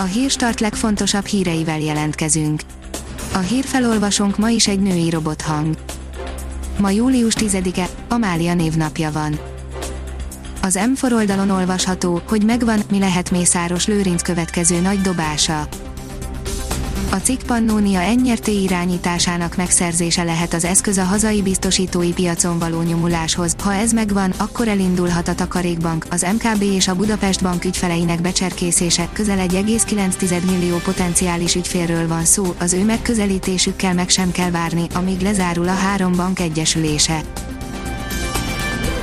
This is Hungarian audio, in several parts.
A Hírstart legfontosabb híreivel jelentkezünk. A hírfelolvasónk ma is egy női robothang. Ma július 10-e, Amália névnapja van. Az M4 oldalon olvasható, hogy megvan, mi lehet Mészáros Lőrinc következő nagy dobása. A cikk Pannónia N-RT irányításának megszerzése lehet az eszköz a hazai biztosítói piacon való nyomuláshoz, ha ez megvan, akkor elindulhat a Takarékbank, az MKB és a Budapest Bank ügyfeleinek becserkészése, közel 1,9 millió potenciális ügyfélről van szó, az ő megközelítésükkel meg sem kell várni, amíg lezárul a három bank egyesülése.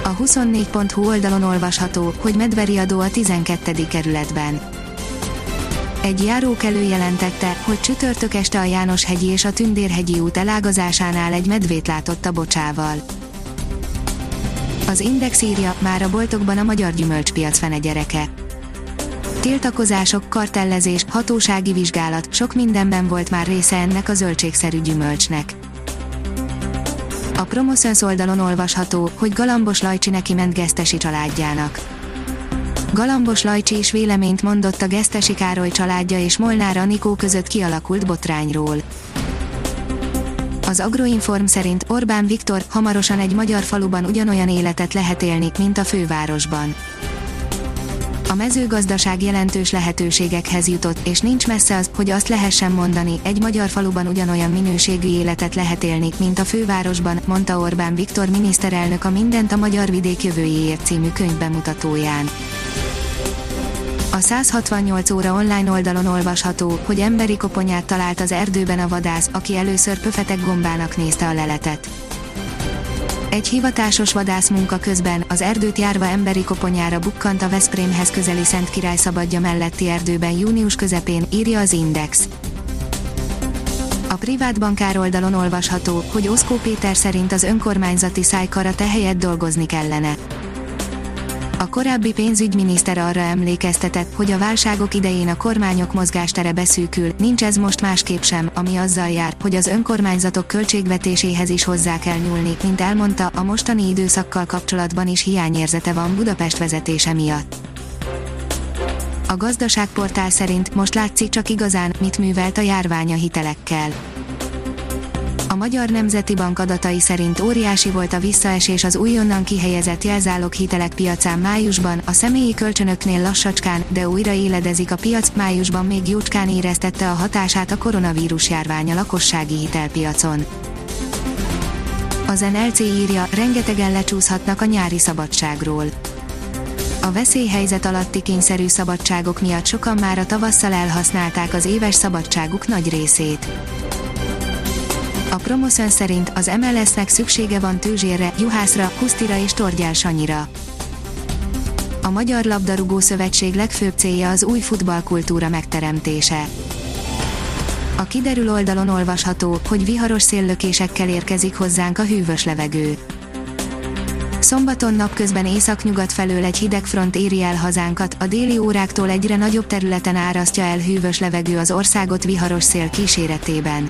A 24.hu oldalon olvasható, hogy Medveriadó a 12. kerületben. Egy járók előjelentette, hogy csütörtök este a Jánoshegyi és a Tündérhegyi út elágazásánál egy medvét látott a bocsával. Az Index írja, már a boltokban a magyar gyümölcspiac fenegyereke. Tiltakozások, kartellezés, hatósági vizsgálat, sok mindenben volt már része ennek a zöldségszerű gyümölcsnek. A Promoszöns oldalon olvasható, hogy Galambos Lajcsi nekiment Gesztesi családjának. Galambos Lajcsi is véleményt mondott a Gesztesi Károly családja és Molnár Anikó között kialakult botrányról. Az Agroinform szerint Orbán Viktor hamarosan egy magyar faluban ugyanolyan életet lehet élni, mint a fővárosban. A mezőgazdaság jelentős lehetőségekhez jutott, és nincs messze az, hogy azt lehessen mondani, egy magyar faluban ugyanolyan minőségű életet lehet élni, mint a fővárosban, mondta Orbán Viktor miniszterelnök a Mindent a Magyar Vidék Jövőjéért című könyv bemutatóján. A 168 óra online oldalon olvasható, hogy emberi koponyát talált az erdőben a vadász, aki először pöfetek gombának nézte a leletet. Egy hivatásos vadászmunka közben, az erdőt járva emberi koponyára bukkant a Veszprémhez közeli Szent Király Szabadja melletti erdőben június közepén, írja az Index. A privát bankár oldalon olvasható, hogy Oszkó Péter szerint az önkormányzati szájkarate helyett dolgozni kellene. A korábbi pénzügyminiszter arra emlékeztetett, hogy a válságok idején a kormányok mozgástere beszűkül, nincs ez most másképp sem, ami azzal jár, hogy az önkormányzatok költségvetéséhez is hozzá kell nyúlni, mint elmondta, a mostani időszakkal kapcsolatban is hiányérzete van Budapest vezetése miatt. A gazdaságportál szerint most látszik csak igazán, mit művelt a járvány a hitelekkel. A Magyar Nemzeti Bank adatai szerint óriási volt a visszaesés az újonnan kihelyezett jelzálog hitelek piacán májusban, a személyi kölcsönöknél lassacskán, de újra éledezik a piac, májusban még jócskán éreztette a hatását a koronavírus járvány a lakossági hitelpiacon. Az NLC írja, rengetegen lecsúszhatnak a nyári szabadságról. A veszélyhelyzet alatti kényszerű szabadságok miatt sokan már a tavasszal elhasználták az éves szabadságuk nagy részét. A Promoszöns szerint az MLS-nek szüksége van Tőzsérre, Juhászra, Husztira és Torgyál Sanyira. A Magyar Labdarúgó Szövetség legfőbb célja az új futballkultúra megteremtése. A Kiderül oldalon olvasható, hogy viharos széllökésekkel érkezik hozzánk a hűvös levegő. Szombaton napközben északnyugat felől egy hideg front éri el hazánkat, a déli óráktól egyre nagyobb területen árasztja el hűvös levegő az országot viharos szél kíséretében.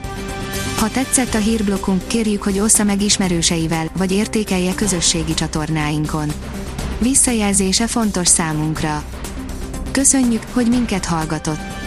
Ha tetszett a hírblokkunk, kérjük, hogy ossza meg ismerőseivel, vagy értékelje közösségi csatornáinkon. Visszajelzése fontos számunkra. Köszönjük, hogy minket hallgatott!